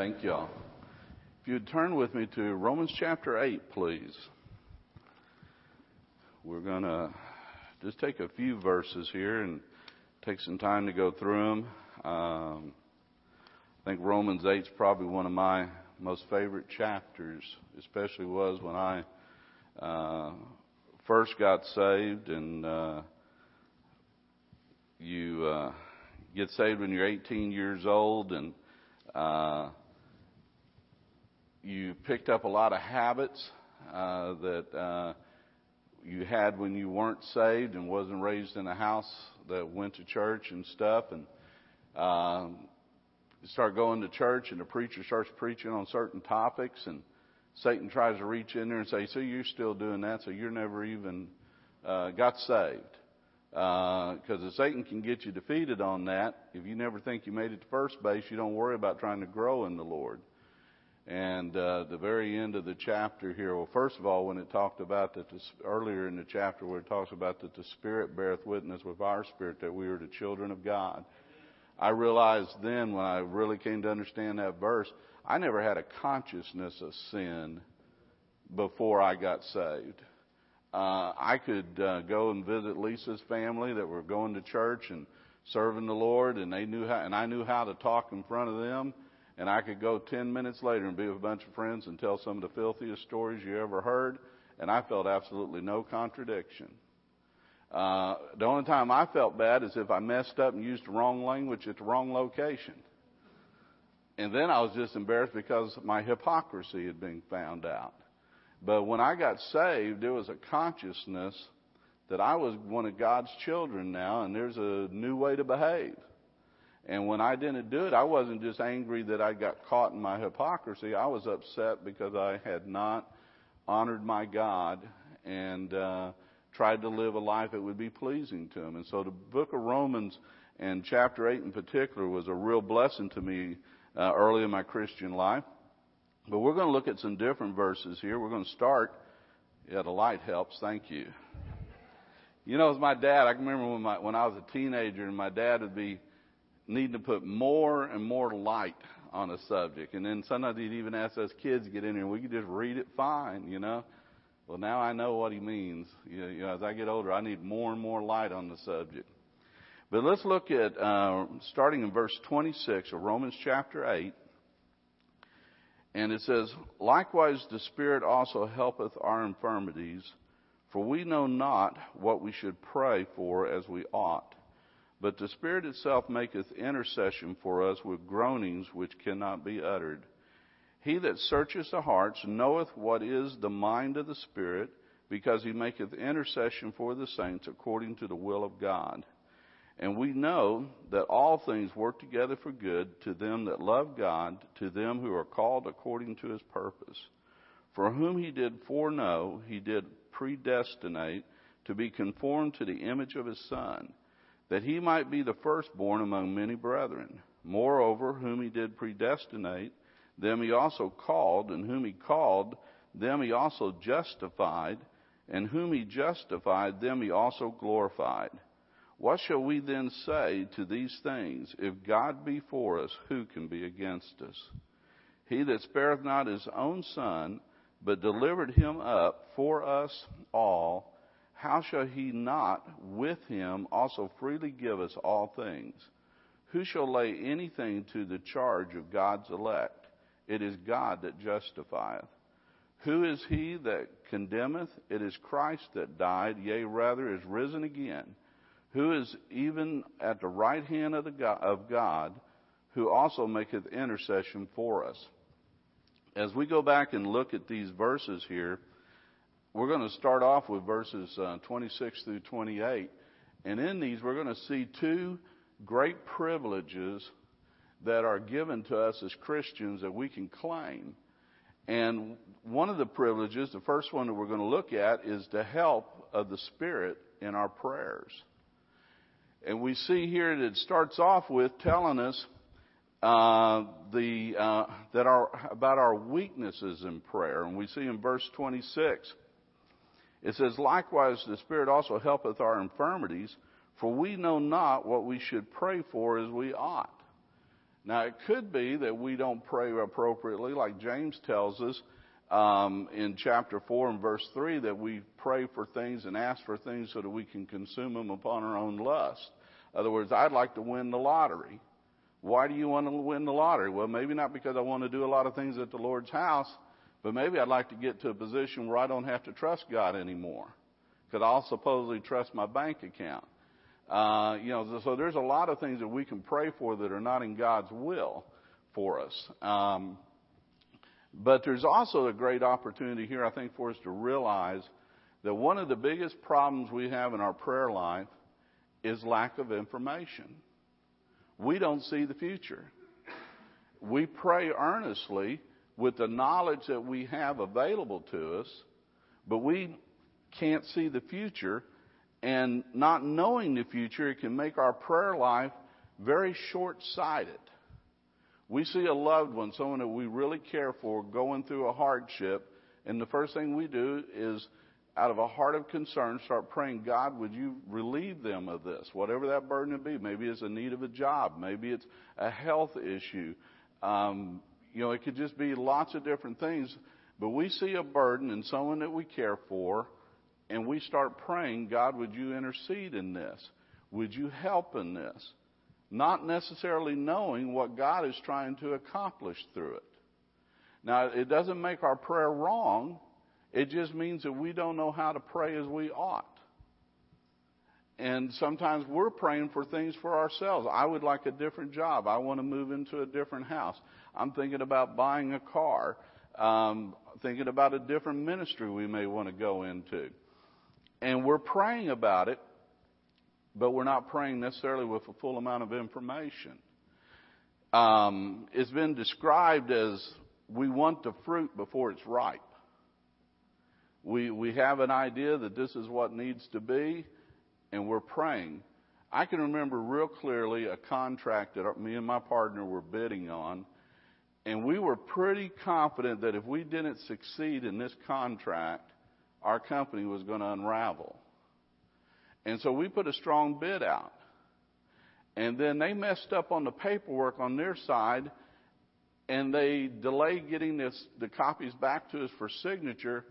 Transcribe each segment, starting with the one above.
Thank y'all. If you'd turn with me to Romans chapter 8, please. We're going to just take a few verses here and take some time to go through them. I think Romans 8 is probably one of my most favorite chapters, especially was when I first got saved, and you get saved when you're 18 years old, and you picked up a lot of habits that you had when you weren't saved and wasn't raised in a house that went to church and stuff. And you start going to church, and the preacher starts preaching on certain topics, and Satan tries to reach in there and say, so you're still doing that, so you're never even got saved. Because if Satan can get you defeated on that, if you never think you made it to first base, you don't worry about trying to grow in the Lord. And the very end of the chapter here, well, first of all, when it talked about that, earlier in the chapter where it talks about that the Spirit beareth witness with our spirit that we are the children of God, I realized then when I really came to understand that verse, I never had a consciousness of sin before I got saved. I could go and visit Lisa's family that were going to church and serving the Lord, and they knew how, and I knew how to talk in front of them. And I could go 10 minutes later and be with a bunch of friends and tell some of the filthiest stories you ever heard, and I felt absolutely no contradiction. The only time I felt bad is if I messed up and used the wrong language at the wrong location. And then I was just embarrassed because my hypocrisy had been found out. But when I got saved, there was a consciousness that I was one of God's children now, and there's a new way to behave. And when I didn't do it, I wasn't just angry that I got caught in my hypocrisy. I was upset because I had not honored my God and tried to live a life that would be pleasing to Him. And so the book of Romans and chapter 8 in particular was a real blessing to me early in my Christian life. But we're going to look at some different verses here. We're going to start. Yeah, the light helps. Thank you. You know, as my dad, I can remember when I was a teenager, and my dad would be needing to put more and more light on a subject. And then sometimes he'd even ask us kids to get in here, and we could just read it fine, you know. Well, now I know what he means. You know, as I get older, I need more and more light on the subject. But let's look at, starting in verse 26 of Romans chapter 8. And it says, likewise, the Spirit also helpeth our infirmities, for we know not what we should pray for as we ought. But the Spirit itself maketh intercession for us with groanings which cannot be uttered. He that searcheth the hearts knoweth what is the mind of the Spirit, because he maketh intercession for the saints according to the will of God. And we know that all things work together for good to them that love God, to them who are called according to His purpose. For whom He did foreknow, He did predestinate to be conformed to the image of His Son, that He might be the firstborn among many brethren. Moreover, whom He did predestinate, them He also called, and whom He called, them He also justified, and whom He justified, them He also glorified. What shall we then say to these things? If God be for us, who can be against us? He that spareth not His own Son, but delivered Him up for us all, how shall He not with Him also freely give us all things? Who shall lay anything to the charge of God's elect? It is God that justifieth. Who is He that condemneth? It is Christ that died, yea, rather is risen again, who is even at the right hand of God, who also maketh intercession for us. As we go back and look at these verses here, we're going to start off with verses 26 through 28, and in these we're going to see two great privileges that are given to us as Christians that we can claim. And one of the privileges, the first one that we're going to look at, is the help of the Spirit in our prayers. And we see here that it starts off with telling us about our weaknesses in prayer, and we see in verse 26. It says, likewise, the Spirit also helpeth our infirmities, for we know not what we should pray for as we ought. Now, it could be that we don't pray appropriately, like James tells us in chapter 4 and verse 3, that we pray for things and ask for things so that we can consume them upon our own lust. In other words, I'd like to win the lottery. Why do you want to win the lottery? Well, maybe not because I want to do a lot of things at the Lord's house, but maybe I'd like to get to a position where I don't have to trust God anymore, because I'll supposedly trust my bank account. So there's a lot of things that we can pray for that are not in God's will for us. But there's also a great opportunity here, I think, for us to realize that one of the biggest problems we have in our prayer life is lack of information. We don't see the future. We pray earnestly with the knowledge that we have available to us, but we can't see the future. And not knowing the future, it can make our prayer life very short-sighted. We see a loved one, someone that we really care for, going through a hardship, and the first thing we do is, out of a heart of concern, start praying, God, would you relieve them of this, whatever that burden would be. Maybe it's a need of a job. Maybe it's a health issue. It could just be lots of different things. But we see a burden in someone that we care for, and we start praying, God, would you intercede in this? Would you help in this? Not necessarily knowing what God is trying to accomplish through it. Now, it doesn't make our prayer wrong. It just means that we don't know how to pray as we ought. And sometimes we're praying for things for ourselves. I would like a different job. I want to move into a different house. I'm thinking about buying a car. Thinking about a different ministry we may want to go into. And we're praying about it, but we're not praying necessarily with a full amount of information. It's been described as we want the fruit before it's ripe. We have an idea that this is what needs to be, and we're praying. I can remember real clearly a contract that me and my partner were bidding on, and we were pretty confident that if we didn't succeed in this contract, our company was going to unravel. And so we put a strong bid out. And then they messed up on the paperwork on their side, and they delayed getting the copies back to us for signature.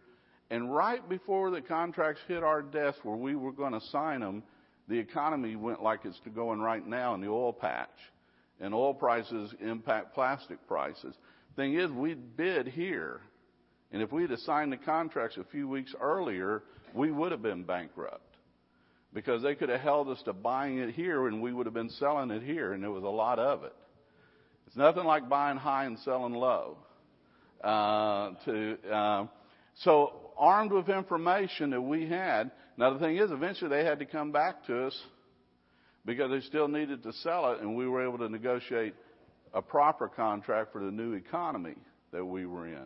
And right before the contracts hit our desk where we were going to sign them, the economy went like it's going right now in the oil patch. And oil prices impact plastic prices. Thing is, we bid here. And if we had signed the contracts a few weeks earlier, we would have been bankrupt, because they could have held us to buying it here and we would have been selling it here, and there was a lot of it. It's nothing like buying high and selling low. So armed with information that we had, now the thing is, eventually they had to come back to us because they still needed to sell it, and we were able to negotiate a proper contract for the new economy that we were in.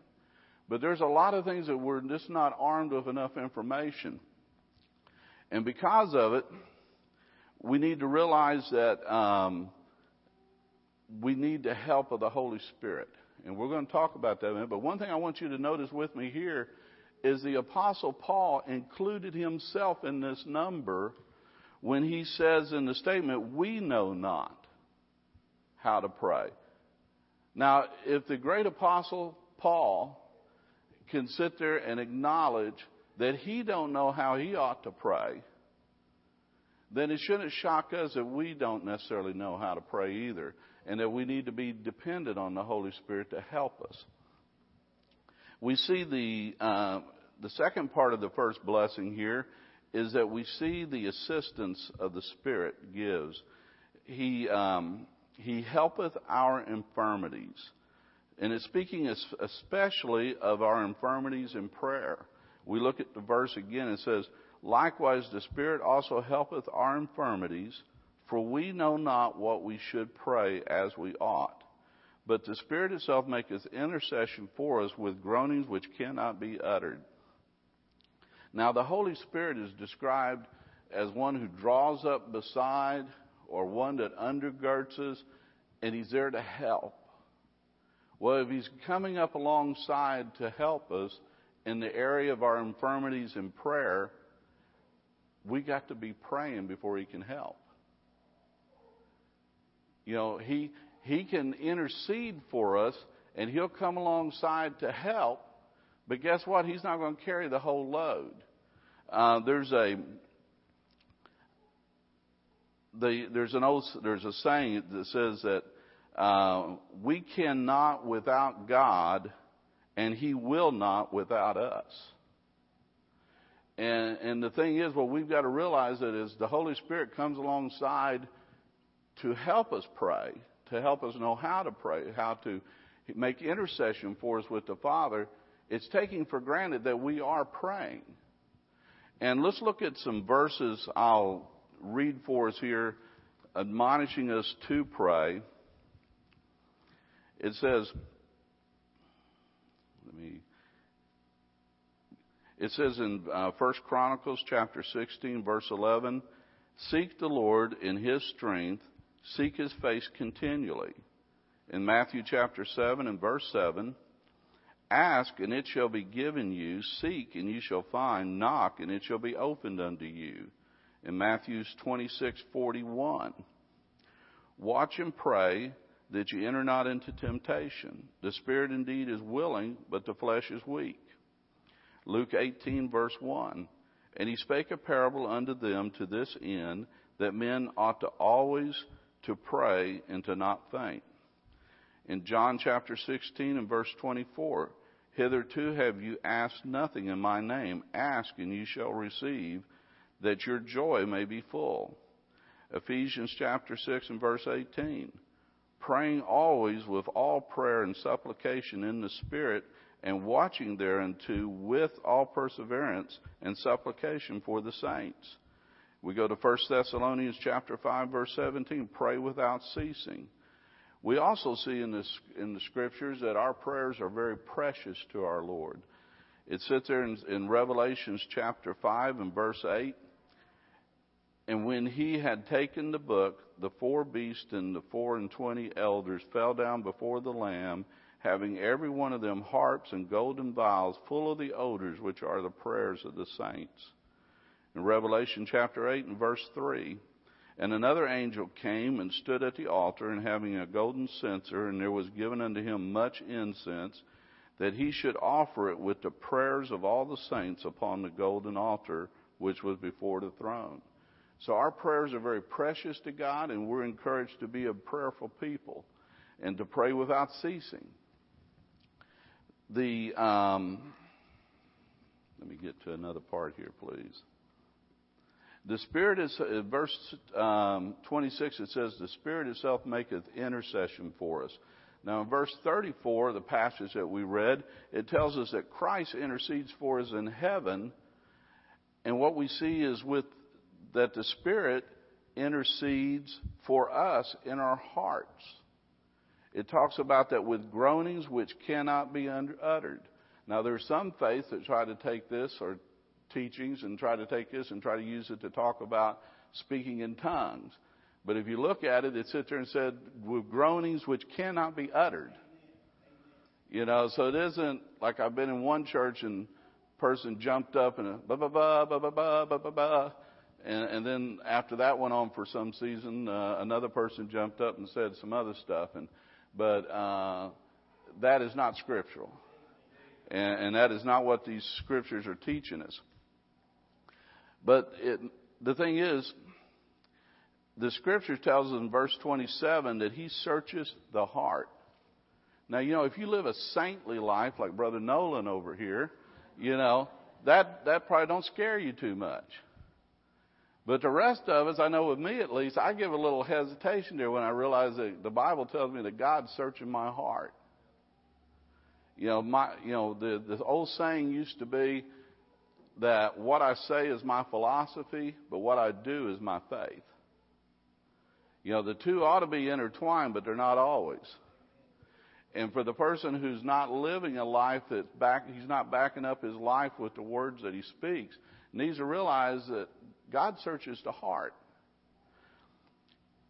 But there's a lot of things that we're just not armed with enough information. And because of it, we need to realize that we need the help of the Holy Spirit. And we're going to talk about that in a minute. But one thing I want you to notice with me here is the Apostle Paul included himself in this number when he says in the statement, we know not how to pray. Now, if the great Apostle Paul can sit there and acknowledge that he don't know how he ought to pray, then it shouldn't shock us that we don't necessarily know how to pray either, and that we need to be dependent on the Holy Spirit to help us. We see the second part of the first blessing here is that we see the assistance of the Spirit gives. He helpeth our infirmities. And it's speaking especially of our infirmities in prayer. We look at the verse again. It says, likewise, the Spirit also helpeth our infirmities, for we know not what we should pray as we ought. But the Spirit itself maketh intercession for us with groanings which cannot be uttered. Now, the Holy Spirit is described as one who draws up beside, or one that undergirds us, and he's there to help. Well, if he's coming up alongside to help us in the area of our infirmities in prayer, we got to be praying before he can help. You know, he He can intercede for us, and he'll come alongside to help. But guess what? He's not going to carry the whole load. There's a saying that says that we cannot without God, and he will not without us. And the thing is, what we've got to realize that is the Holy Spirit comes alongside to help us pray, to help us know how to pray, how to make intercession for us with the Father. It's taking for granted that we are praying. And let's look at some verses I'll read for us here, admonishing us to pray. It says, in 1 Chronicles chapter 16, verse 11, seek the Lord in his strength, seek his face continually. In Matthew chapter 7 and verse 7, ask and it shall be given you, seek and you shall find, knock and it shall be opened unto you. In Matthew 26:41, watch and pray that you enter not into temptation. The spirit indeed is willing, but the flesh is weak. Luke 18, verse 1, and he spake a parable unto them to this end, that men ought to always to pray and to not faint. In John chapter 16 and verse 24, hitherto have you asked nothing in my name. Ask and you shall receive, that your joy may be full. Ephesians chapter 6 and verse 18, praying always with all prayer and supplication in the Spirit, and watching thereunto with all perseverance and supplication for the saints. We go to 1 Thessalonians chapter 5, verse 17, pray without ceasing. We also see in the Scriptures that our prayers are very precious to our Lord. It sits there in Revelations chapter 5 and verse 8, and when he had taken the book, the four beasts and the 24 elders fell down before the Lamb, having every one of them harps and golden vials full of the odors which are the prayers of the saints. In Revelation chapter 8 and verse 3, and another angel came and stood at the altar, and having a golden censer, and there was given unto him much incense, that he should offer it with the prayers of all the saints upon the golden altar which was before the throne. So our prayers are very precious to God, and we're encouraged to be a prayerful people and to pray without ceasing. Let me get to another part here, please. The Spirit is, verse 26, it says, the Spirit itself maketh intercession for us. Now, in verse 34, the passage that we read, it tells us that Christ intercedes for us in heaven. And what we see is that the Spirit intercedes for us in our hearts. It talks about that with groanings which cannot be uttered. Now, there's some faiths that try to take this or teachings and try to use it to talk about speaking in tongues. But if you look at it, it sits there and said, with groanings which cannot be uttered. You know, so it isn't like I've been in one church and a person jumped up and ba ba ba ba ba ba ba ba. And then after that went on for some season, another person jumped up and said some other stuff. But that is not scriptural. And that is not what these scriptures are teaching us. But the thing is, the scripture tells us in verse 27 that he searches the heart. Now, you know, if you live a saintly life like Brother Nolan over here, you know, that probably don't scare you too much. But the rest of us, I know with me at least, I give a little hesitation there when I realize that the Bible tells me that God's searching my heart. You know, the old saying used to be that what I say is my philosophy, but what I do is my faith. You know, the two ought to be intertwined, but they're not always. And for the person who's not living a life he's not backing up his life with the words that he speaks, needs to realize that God searches the heart.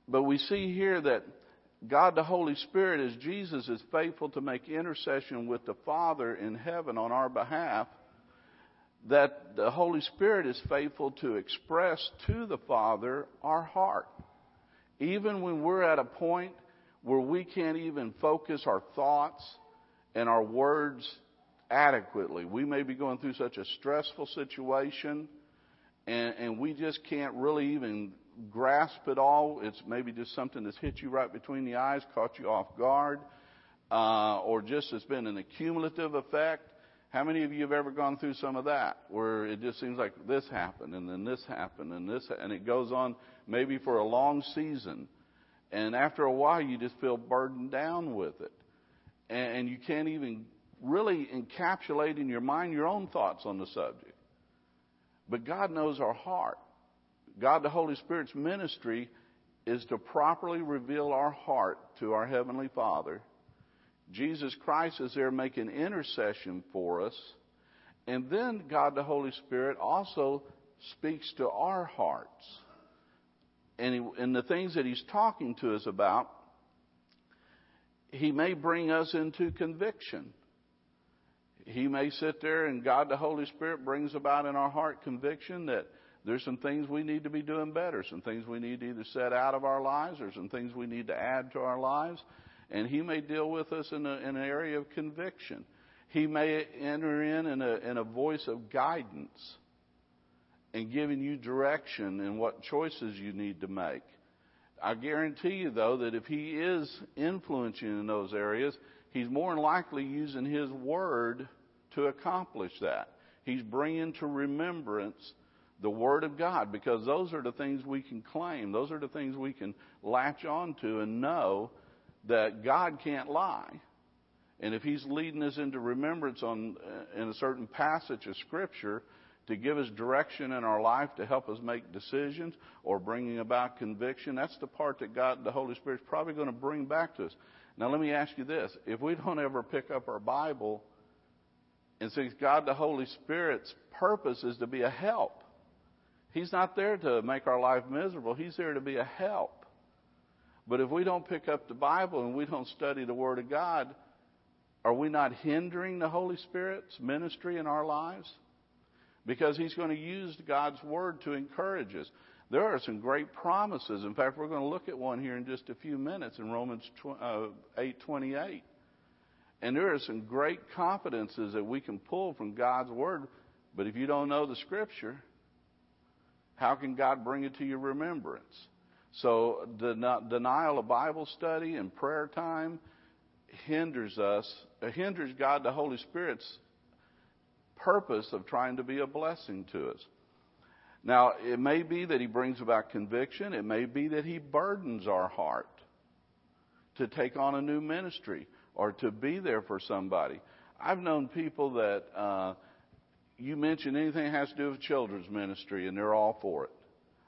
But we see here that God the Holy Spirit, as Jesus, is faithful to make intercession with the Father in heaven on our behalf, that the Holy Spirit is faithful to express to the Father our heart. Even when we're at a point where we can't even focus our thoughts and our words adequately. We may be going through such a stressful situation, and we just can't really even grasp it all. It's maybe just something that's hit you right between the eyes, caught you off guard, or just it's been an accumulative effect. How many of you have ever gone through some of that, where it just seems like this happened and then this happened and this, and it goes on maybe for a long season, and after a while you just feel burdened down with it, and you can't even really encapsulate in your mind your own thoughts on the subject. But God knows our heart. God, the Holy Spirit's ministry is to properly reveal our heart to our Heavenly Father. Jesus Christ is there making intercession for us. And then God the Holy Spirit also speaks to our hearts. And the things that He's talking to us about, He may bring us into conviction. He may sit there and God the Holy Spirit brings about in our heart conviction that there's some things we need to be doing better, some things we need to either set out of our lives or some things we need to add to our lives. And He may deal with us in an area of conviction. He may enter in a voice of guidance and giving you direction in what choices you need to make. I guarantee you, though, that if He is influencing in those areas, He's more than likely using His Word to accomplish that. He's bringing to remembrance the Word of God, because those are the things we can claim. Those are the things we can latch on to and know that God can't lie. And if He's leading us into remembrance in a certain passage of Scripture to give us direction in our life, to help us make decisions or bringing about conviction, that's the part that God, the Holy Spirit, is probably going to bring back to us. Now, let me ask you this. If we don't ever pick up our Bible, and since God, the Holy Spirit's purpose is to be a help, He's not there to make our life miserable. He's there to be a help. But if we don't pick up the Bible and we don't study the Word of God, are we not hindering the Holy Spirit's ministry in our lives? Because He's going to use God's Word to encourage us. There are some great promises. In fact, we're going to look at one here in just a few minutes in Romans 8:28. And there are some great confidences that we can pull from God's Word. But if you don't know the Scripture, how can God bring it to your remembrance? So denial of Bible study and prayer time hinders God the Holy Spirit's purpose of trying to be a blessing to us. Now, it may be that He brings about conviction. It may be that He burdens our heart to take on a new ministry or to be there for somebody. I've known people that you mention anything that has to do with children's ministry, and they're all for it.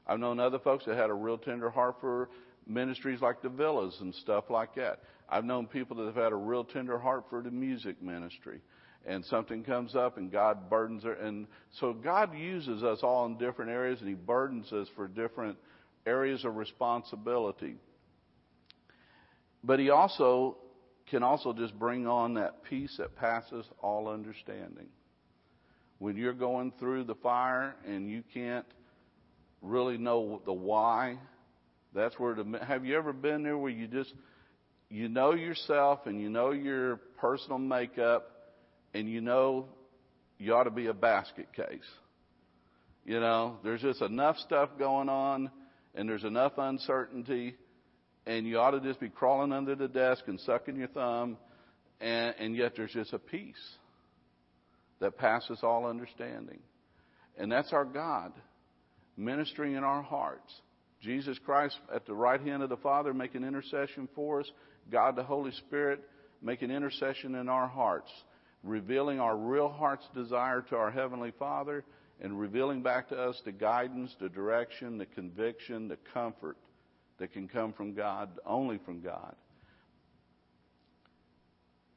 I've known other folks that had a real tender heart for ministries like the Villas and stuff like that. I've known people that have had a real tender heart for the music ministry. And something comes up and God burdens her. And so God uses us all in different areas, and He burdens us for different areas of responsibility. But He also can just bring on that peace that passes all understanding. When you're going through the fire and you can't really know the why, that's where have you ever been there where you just, you know yourself and you know your personal makeup, and you know you ought to be a basket case? You know, there's just enough stuff going on and there's enough uncertainty, and you ought to just be crawling under the desk and sucking your thumb, and yet there's just a peace that passes all understanding. And that's our God ministering in our hearts. Jesus Christ at the right hand of the Father making intercession for us. God the Holy Spirit making intercession in our hearts, revealing our real heart's desire to our Heavenly Father, and revealing back to us the guidance, the direction, the conviction, the comfort that can come from God, only from God.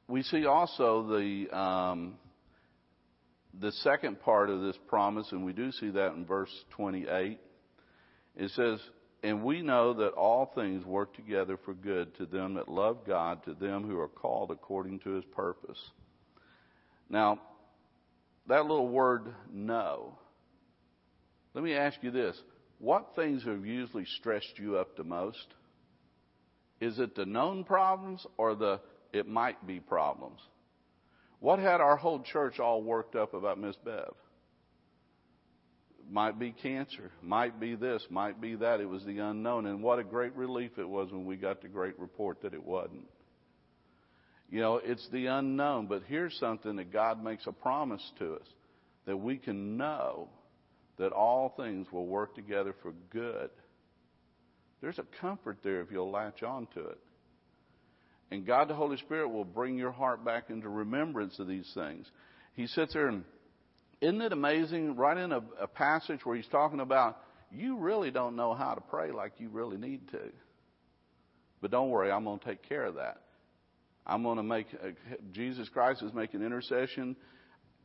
We see also the second part of this promise, and we do see that in verse 28, it says, "And we know that all things work together for good to them that love God, to them who are called according to His purpose." Now, that little word, "know," let me ask you this. What things have usually stressed you up the most? Is it the known problems or the it might be problems? What had our whole church all worked up about Miss Bev? Might be cancer, might be this, might be that. It was the unknown. And what a great relief it was when we got the great report that it wasn't. You know, it's the unknown. But here's something that God makes a promise to us, that we can know that all things will work together for good. There's a comfort there if you'll latch on to it. And God the Holy Spirit will bring your heart back into remembrance of these things. He sits there and, isn't it amazing, right in a passage where he's talking about you really don't know how to pray like you really need to. But don't worry, I'm going to take care of that. I'm going to make, Jesus Christ is making intercession.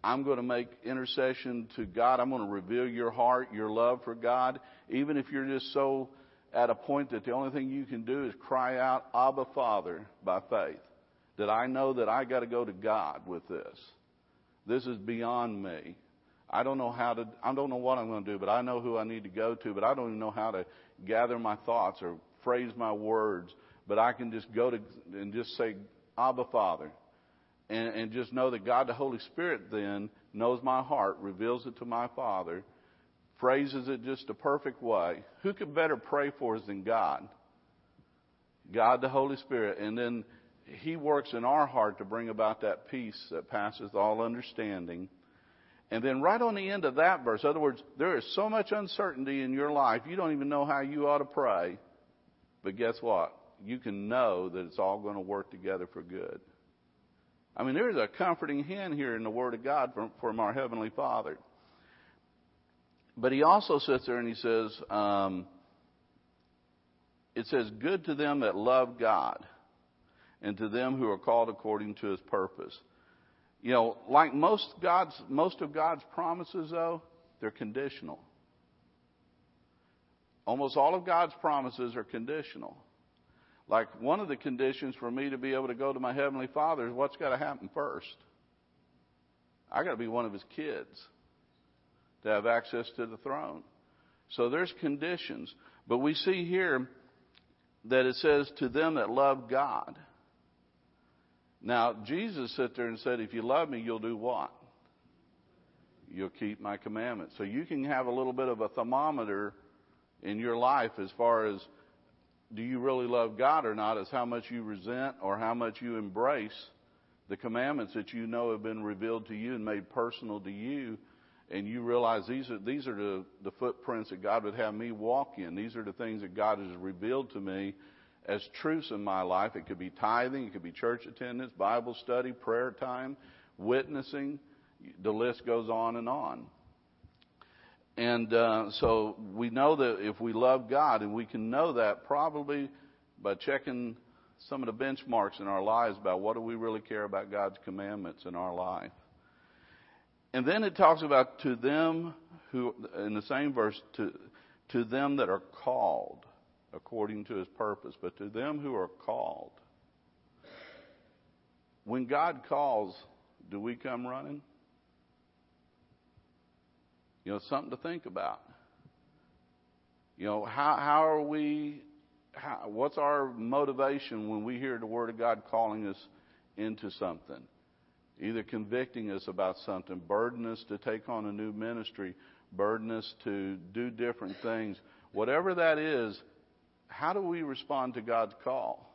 I'm going to make intercession to God. I'm going to reveal your heart, your love for God. Even if you're just so at a point that the only thing you can do is cry out, Abba, Father, by faith. That I know that I got to go to God with this. This is beyond me. I don't know what I'm going to do, but I know who I need to go to, but I don't even know how to gather my thoughts or phrase my words, but I can just go to and just say, Abba, Father, and just know that God, the Holy Spirit, then knows my heart, reveals it to my Father, phrases it just the perfect way. Who could better pray for us than God? God, the Holy Spirit, and then He works in our heart to bring about that peace that passes all understanding. And then right on the end of that verse, in other words, there is so much uncertainty in your life, you don't even know how you ought to pray. But guess what? You can know that it's all going to work together for good. I mean, there's a comforting hand here in the Word of God from our Heavenly Father. But he also sits there and he says, it says, good to them that love God, and to them who are called according to His purpose. You know, like most of God's promises, though, they're conditional. Almost all of God's promises are conditional. Like one of the conditions for me to be able to go to my Heavenly Father is what's got to happen first. I got to be one of His kids to have access to the throne. So there's conditions. But we see here that it says, to them that love God. Now, Jesus sat there and said, if you love me, you'll do what? You'll keep my commandments. So you can have a little bit of a thermometer in your life as far as do you really love God or not, as how much you resent or how much you embrace the commandments that you know have been revealed to you and made personal to you. And you realize these are the footprints that God would have me walk in. These are the things that God has revealed to me as truths in my life. It could be tithing, it could be church attendance, Bible study, prayer time, witnessing. The list goes on and on. And so we know that if we love God, and we can know that probably by checking some of the benchmarks in our lives about what do we really care about God's commandments in our life. And then it talks about to them who, in the same verse, to them that are called according to His purpose, but to them who are called. When God calls, do we come running? You know, something to think about. You know, how are we, what's our motivation when we hear the Word of God calling us into something? Either convicting us about something, burden us to take on a new ministry, burden us to do different things. Whatever that is, how do we respond to God's call?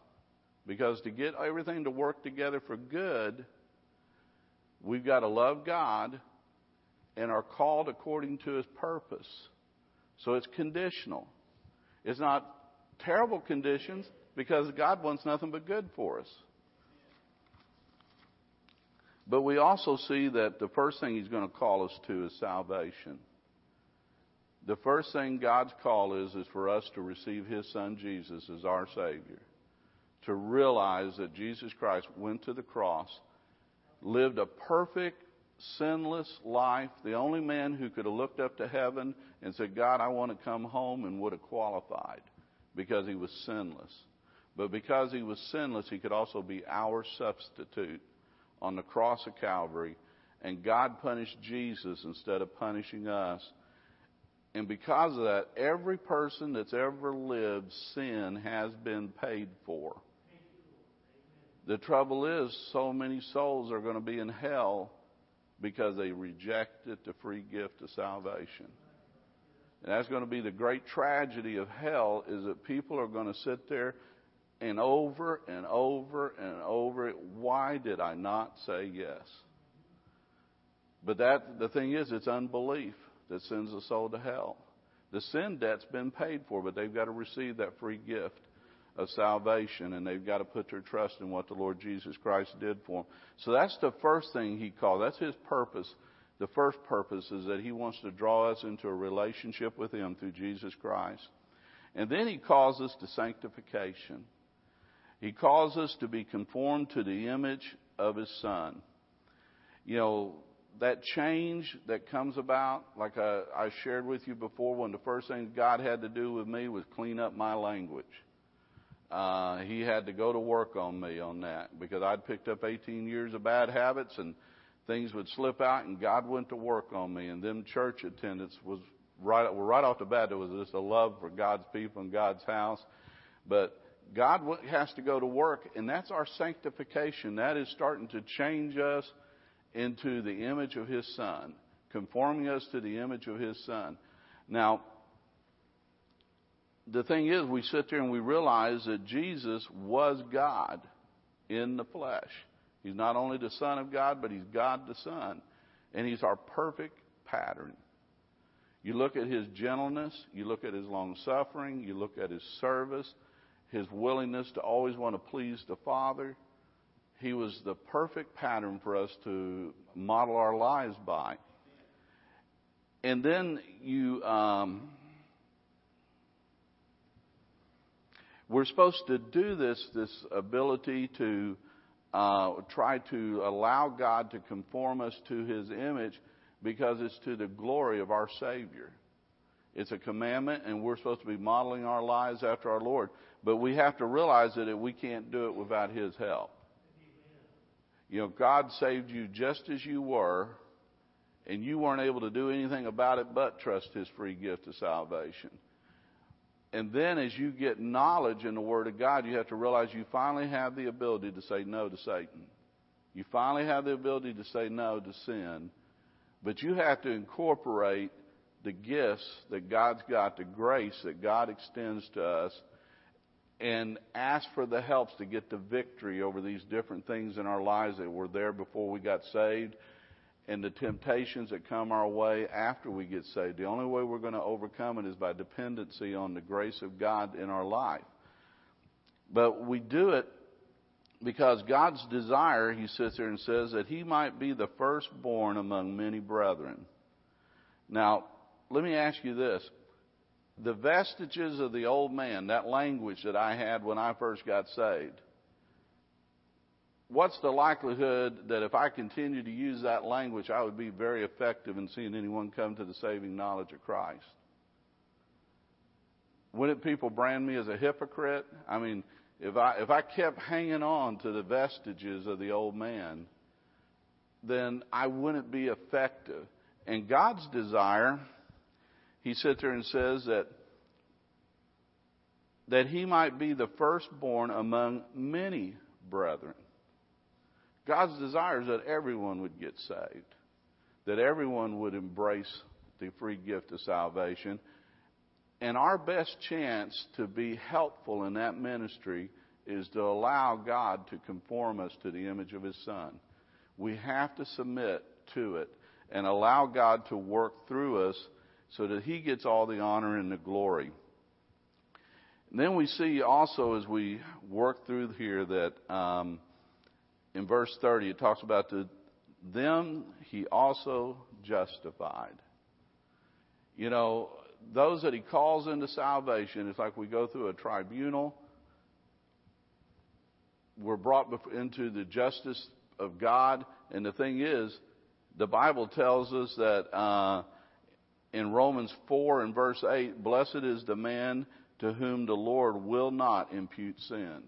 Because to get everything to work together for good, we've got to love God and are called according to His purpose. So it's conditional. It's not terrible conditions because God wants nothing but good for us. But we also see that the first thing He's going to call us to is salvation. The first thing God's call is for us to receive His Son Jesus as our Savior. To realize that Jesus Christ went to the cross, lived a perfect, sinless life. The only man who could have looked up to heaven and said, God, I want to come home, and would have qualified because He was sinless. But because He was sinless, He could also be our substitute on the cross of Calvary, and God punished Jesus instead of punishing us. And because of that, every person that's ever lived, sin has been paid for. The trouble is, so many souls are going to be in hell because they rejected the free gift of salvation. And that's going to be the great tragedy of hell, is that people are going to sit there and over and over and over, why did I not say yes? But that the thing is, it's unbelief that sends the soul to hell. The sin debt's been paid for, but they've got to receive that free gift of salvation, and they've got to put their trust in what the Lord Jesus Christ did for them. So that's the first thing he called. That's his purpose. The first purpose is that he wants to draw us into a relationship with him through Jesus Christ. And then he calls us to sanctification. He calls us to be conformed to the image of his Son. You know, that change that comes about, like I shared with you before, one of the first things God had to do with me was clean up my language. He had to go to work on me on that, because I'd picked up 18 years of bad habits, and things would slip out, and God went to work on me. And them church attendance was right off the bat, there was just a love for God's people and God's house. But God has to go to work, and that's our sanctification. That is starting to change us into the image of his Son, conforming us to the image of his Son. Now, the thing is, we sit there and we realize that Jesus was God in the flesh. He's not only the Son of God, but he's God the Son. And he's our perfect pattern. You look at his gentleness, you look at his long-suffering, you look at his service, his willingness to always want to please the Father. He was the perfect pattern for us to model our lives by. And then we're supposed to do this ability to try to allow God to conform us to his image, because it's to the glory of our Savior. It's a commandment, and we're supposed to be modeling our lives after our Lord. But we have to realize that we can't do it without his help. You know, God saved you just as you were, and you weren't able to do anything about it but trust his free gift of salvation. And then as you get knowledge in the Word of God, you have to realize you finally have the ability to say no to Satan. You finally have the ability to say no to sin. But you have to incorporate the gifts that God's got, the grace that God extends to us, and ask for the helps to get the victory over these different things in our lives that were there before we got saved, and the temptations that come our way after we get saved. The only way we're going to overcome it is by dependency on the grace of God in our life. But we do it because God's desire, he sits there and says, that he might be the firstborn among many brethren. Now, let me ask you this. The vestiges of the old man, that language that I had when I first got saved, what's the likelihood that if I continue to use that language, I would be very effective in seeing anyone come to the saving knowledge of Christ? Wouldn't people brand me as a hypocrite? I mean, if I kept hanging on to the vestiges of the old man, then I wouldn't be effective. And God's desire, he sits there and says that he might be the firstborn among many brethren. God's desire is that everyone would get saved, that everyone would embrace the free gift of salvation. And our best chance to be helpful in that ministry is to allow God to conform us to the image of his Son. We have to submit to it and allow God to work through us, so that he gets all the honor and the glory. And then we see also, as we work through here, that in verse 30 it talks about them he also justified. You know, those that he calls into salvation, it's like we go through a tribunal. We're brought into the justice of God. And the thing is, the Bible tells us that in Romans 4 and verse 8, blessed is the man to whom the Lord will not impute sin.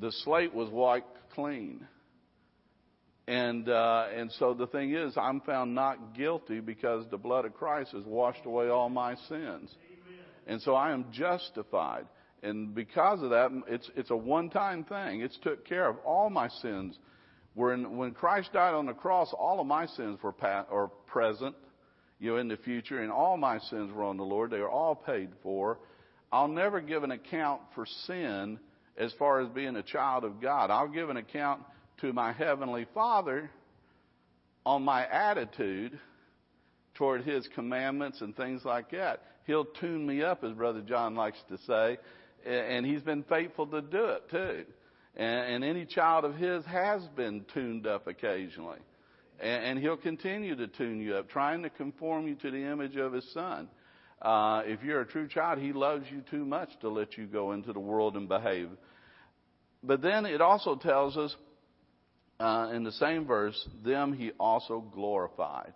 The slate was wiped clean. And so the thing is, I'm found not guilty because the blood of Christ has washed away all my sins. Amen. And so I am justified. And because of that, it's a one-time thing. It's took care of all my sins. When Christ died on the cross, all of my sins were present, in the future, and all my sins were on the Lord. They are all paid for. I'll never give an account for sin as far as being a child of God. I'll give an account to my Heavenly Father on my attitude toward His commandments and things like that. He'll tune me up, as Brother John likes to say, and He's been faithful to do it too. And any child of His has been tuned up occasionally, and He'll continue to tune you up, trying to conform you to the image of His Son. If you're a true child, He loves you too much to let you go into the world and behave. But then it also tells us, in the same verse, them He also glorified.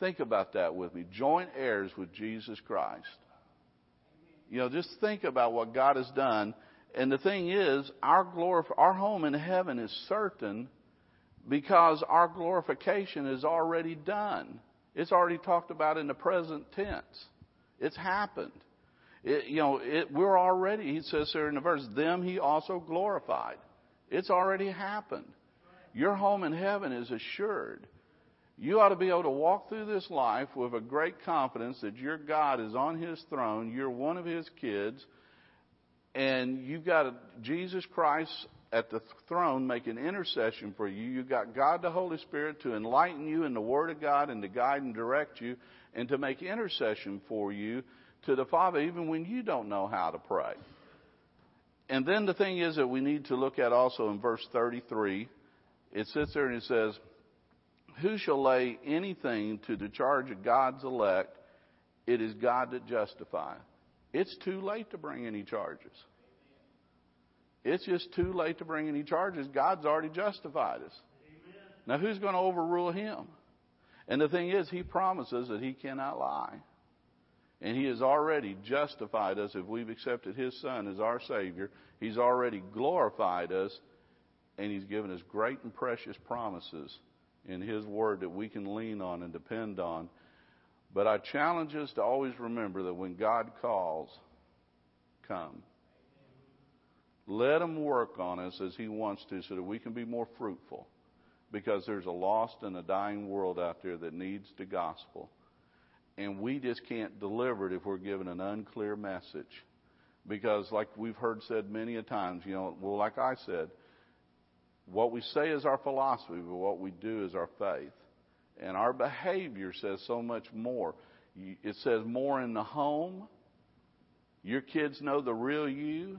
Think about that with me. Joint heirs with Jesus Christ. Just think about what God has done. And the thing is, our home in heaven is certain because our glorification is already done. It's already talked about in the present tense. It's happened. We're already, He says there in the verse, them He also glorified. It's already happened. Your home in heaven is assured. You ought to be able to walk through this life with a great confidence that your God is on His throne, you're one of His kids, and you've got Jesus Christ at the throne making intercession for you. You've got God the Holy Spirit to enlighten you in the Word of God and to guide and direct you and to make intercession for you to the Father even when you don't know how to pray. And then the thing is that we need to look at also in verse 33, it sits there and it says, who shall lay anything to the charge of God's elect? It is God that justifieth. It's too late to bring any charges. It's just too late to bring any charges. God's already justified us. Amen. Now, who's going to overrule Him? And the thing is, He promises that He cannot lie. And He has already justified us if we've accepted His Son as our Savior. He's already glorified us, and He's given us great and precious promises in His Word that we can lean on and depend on. But I challenge us to always remember that when God calls, come. Let Him work on us as He wants to so that we can be more fruitful, because there's a lost and a dying world out there that needs the gospel. And we just can't deliver it if we're given an unclear message. Because like we've heard said many a times, like I said, what we say is our philosophy, but what we do is our faith. And our behavior says so much more. It says more in the home. Your kids know the real you.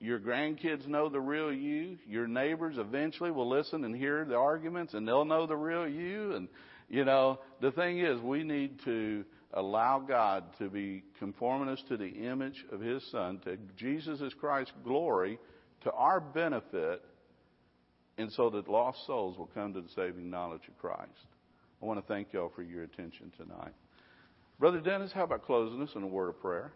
Your grandkids know the real you. Your neighbors eventually will listen and hear the arguments, and they'll know the real you. And, the thing is, we need to allow God to be conforming us to the image of His Son, to Jesus Christ's glory, to our benefit, and so that lost souls will come to the saving knowledge of Christ. I want to thank y'all for your attention tonight. Brother Dennis, how about closing us in a word of prayer?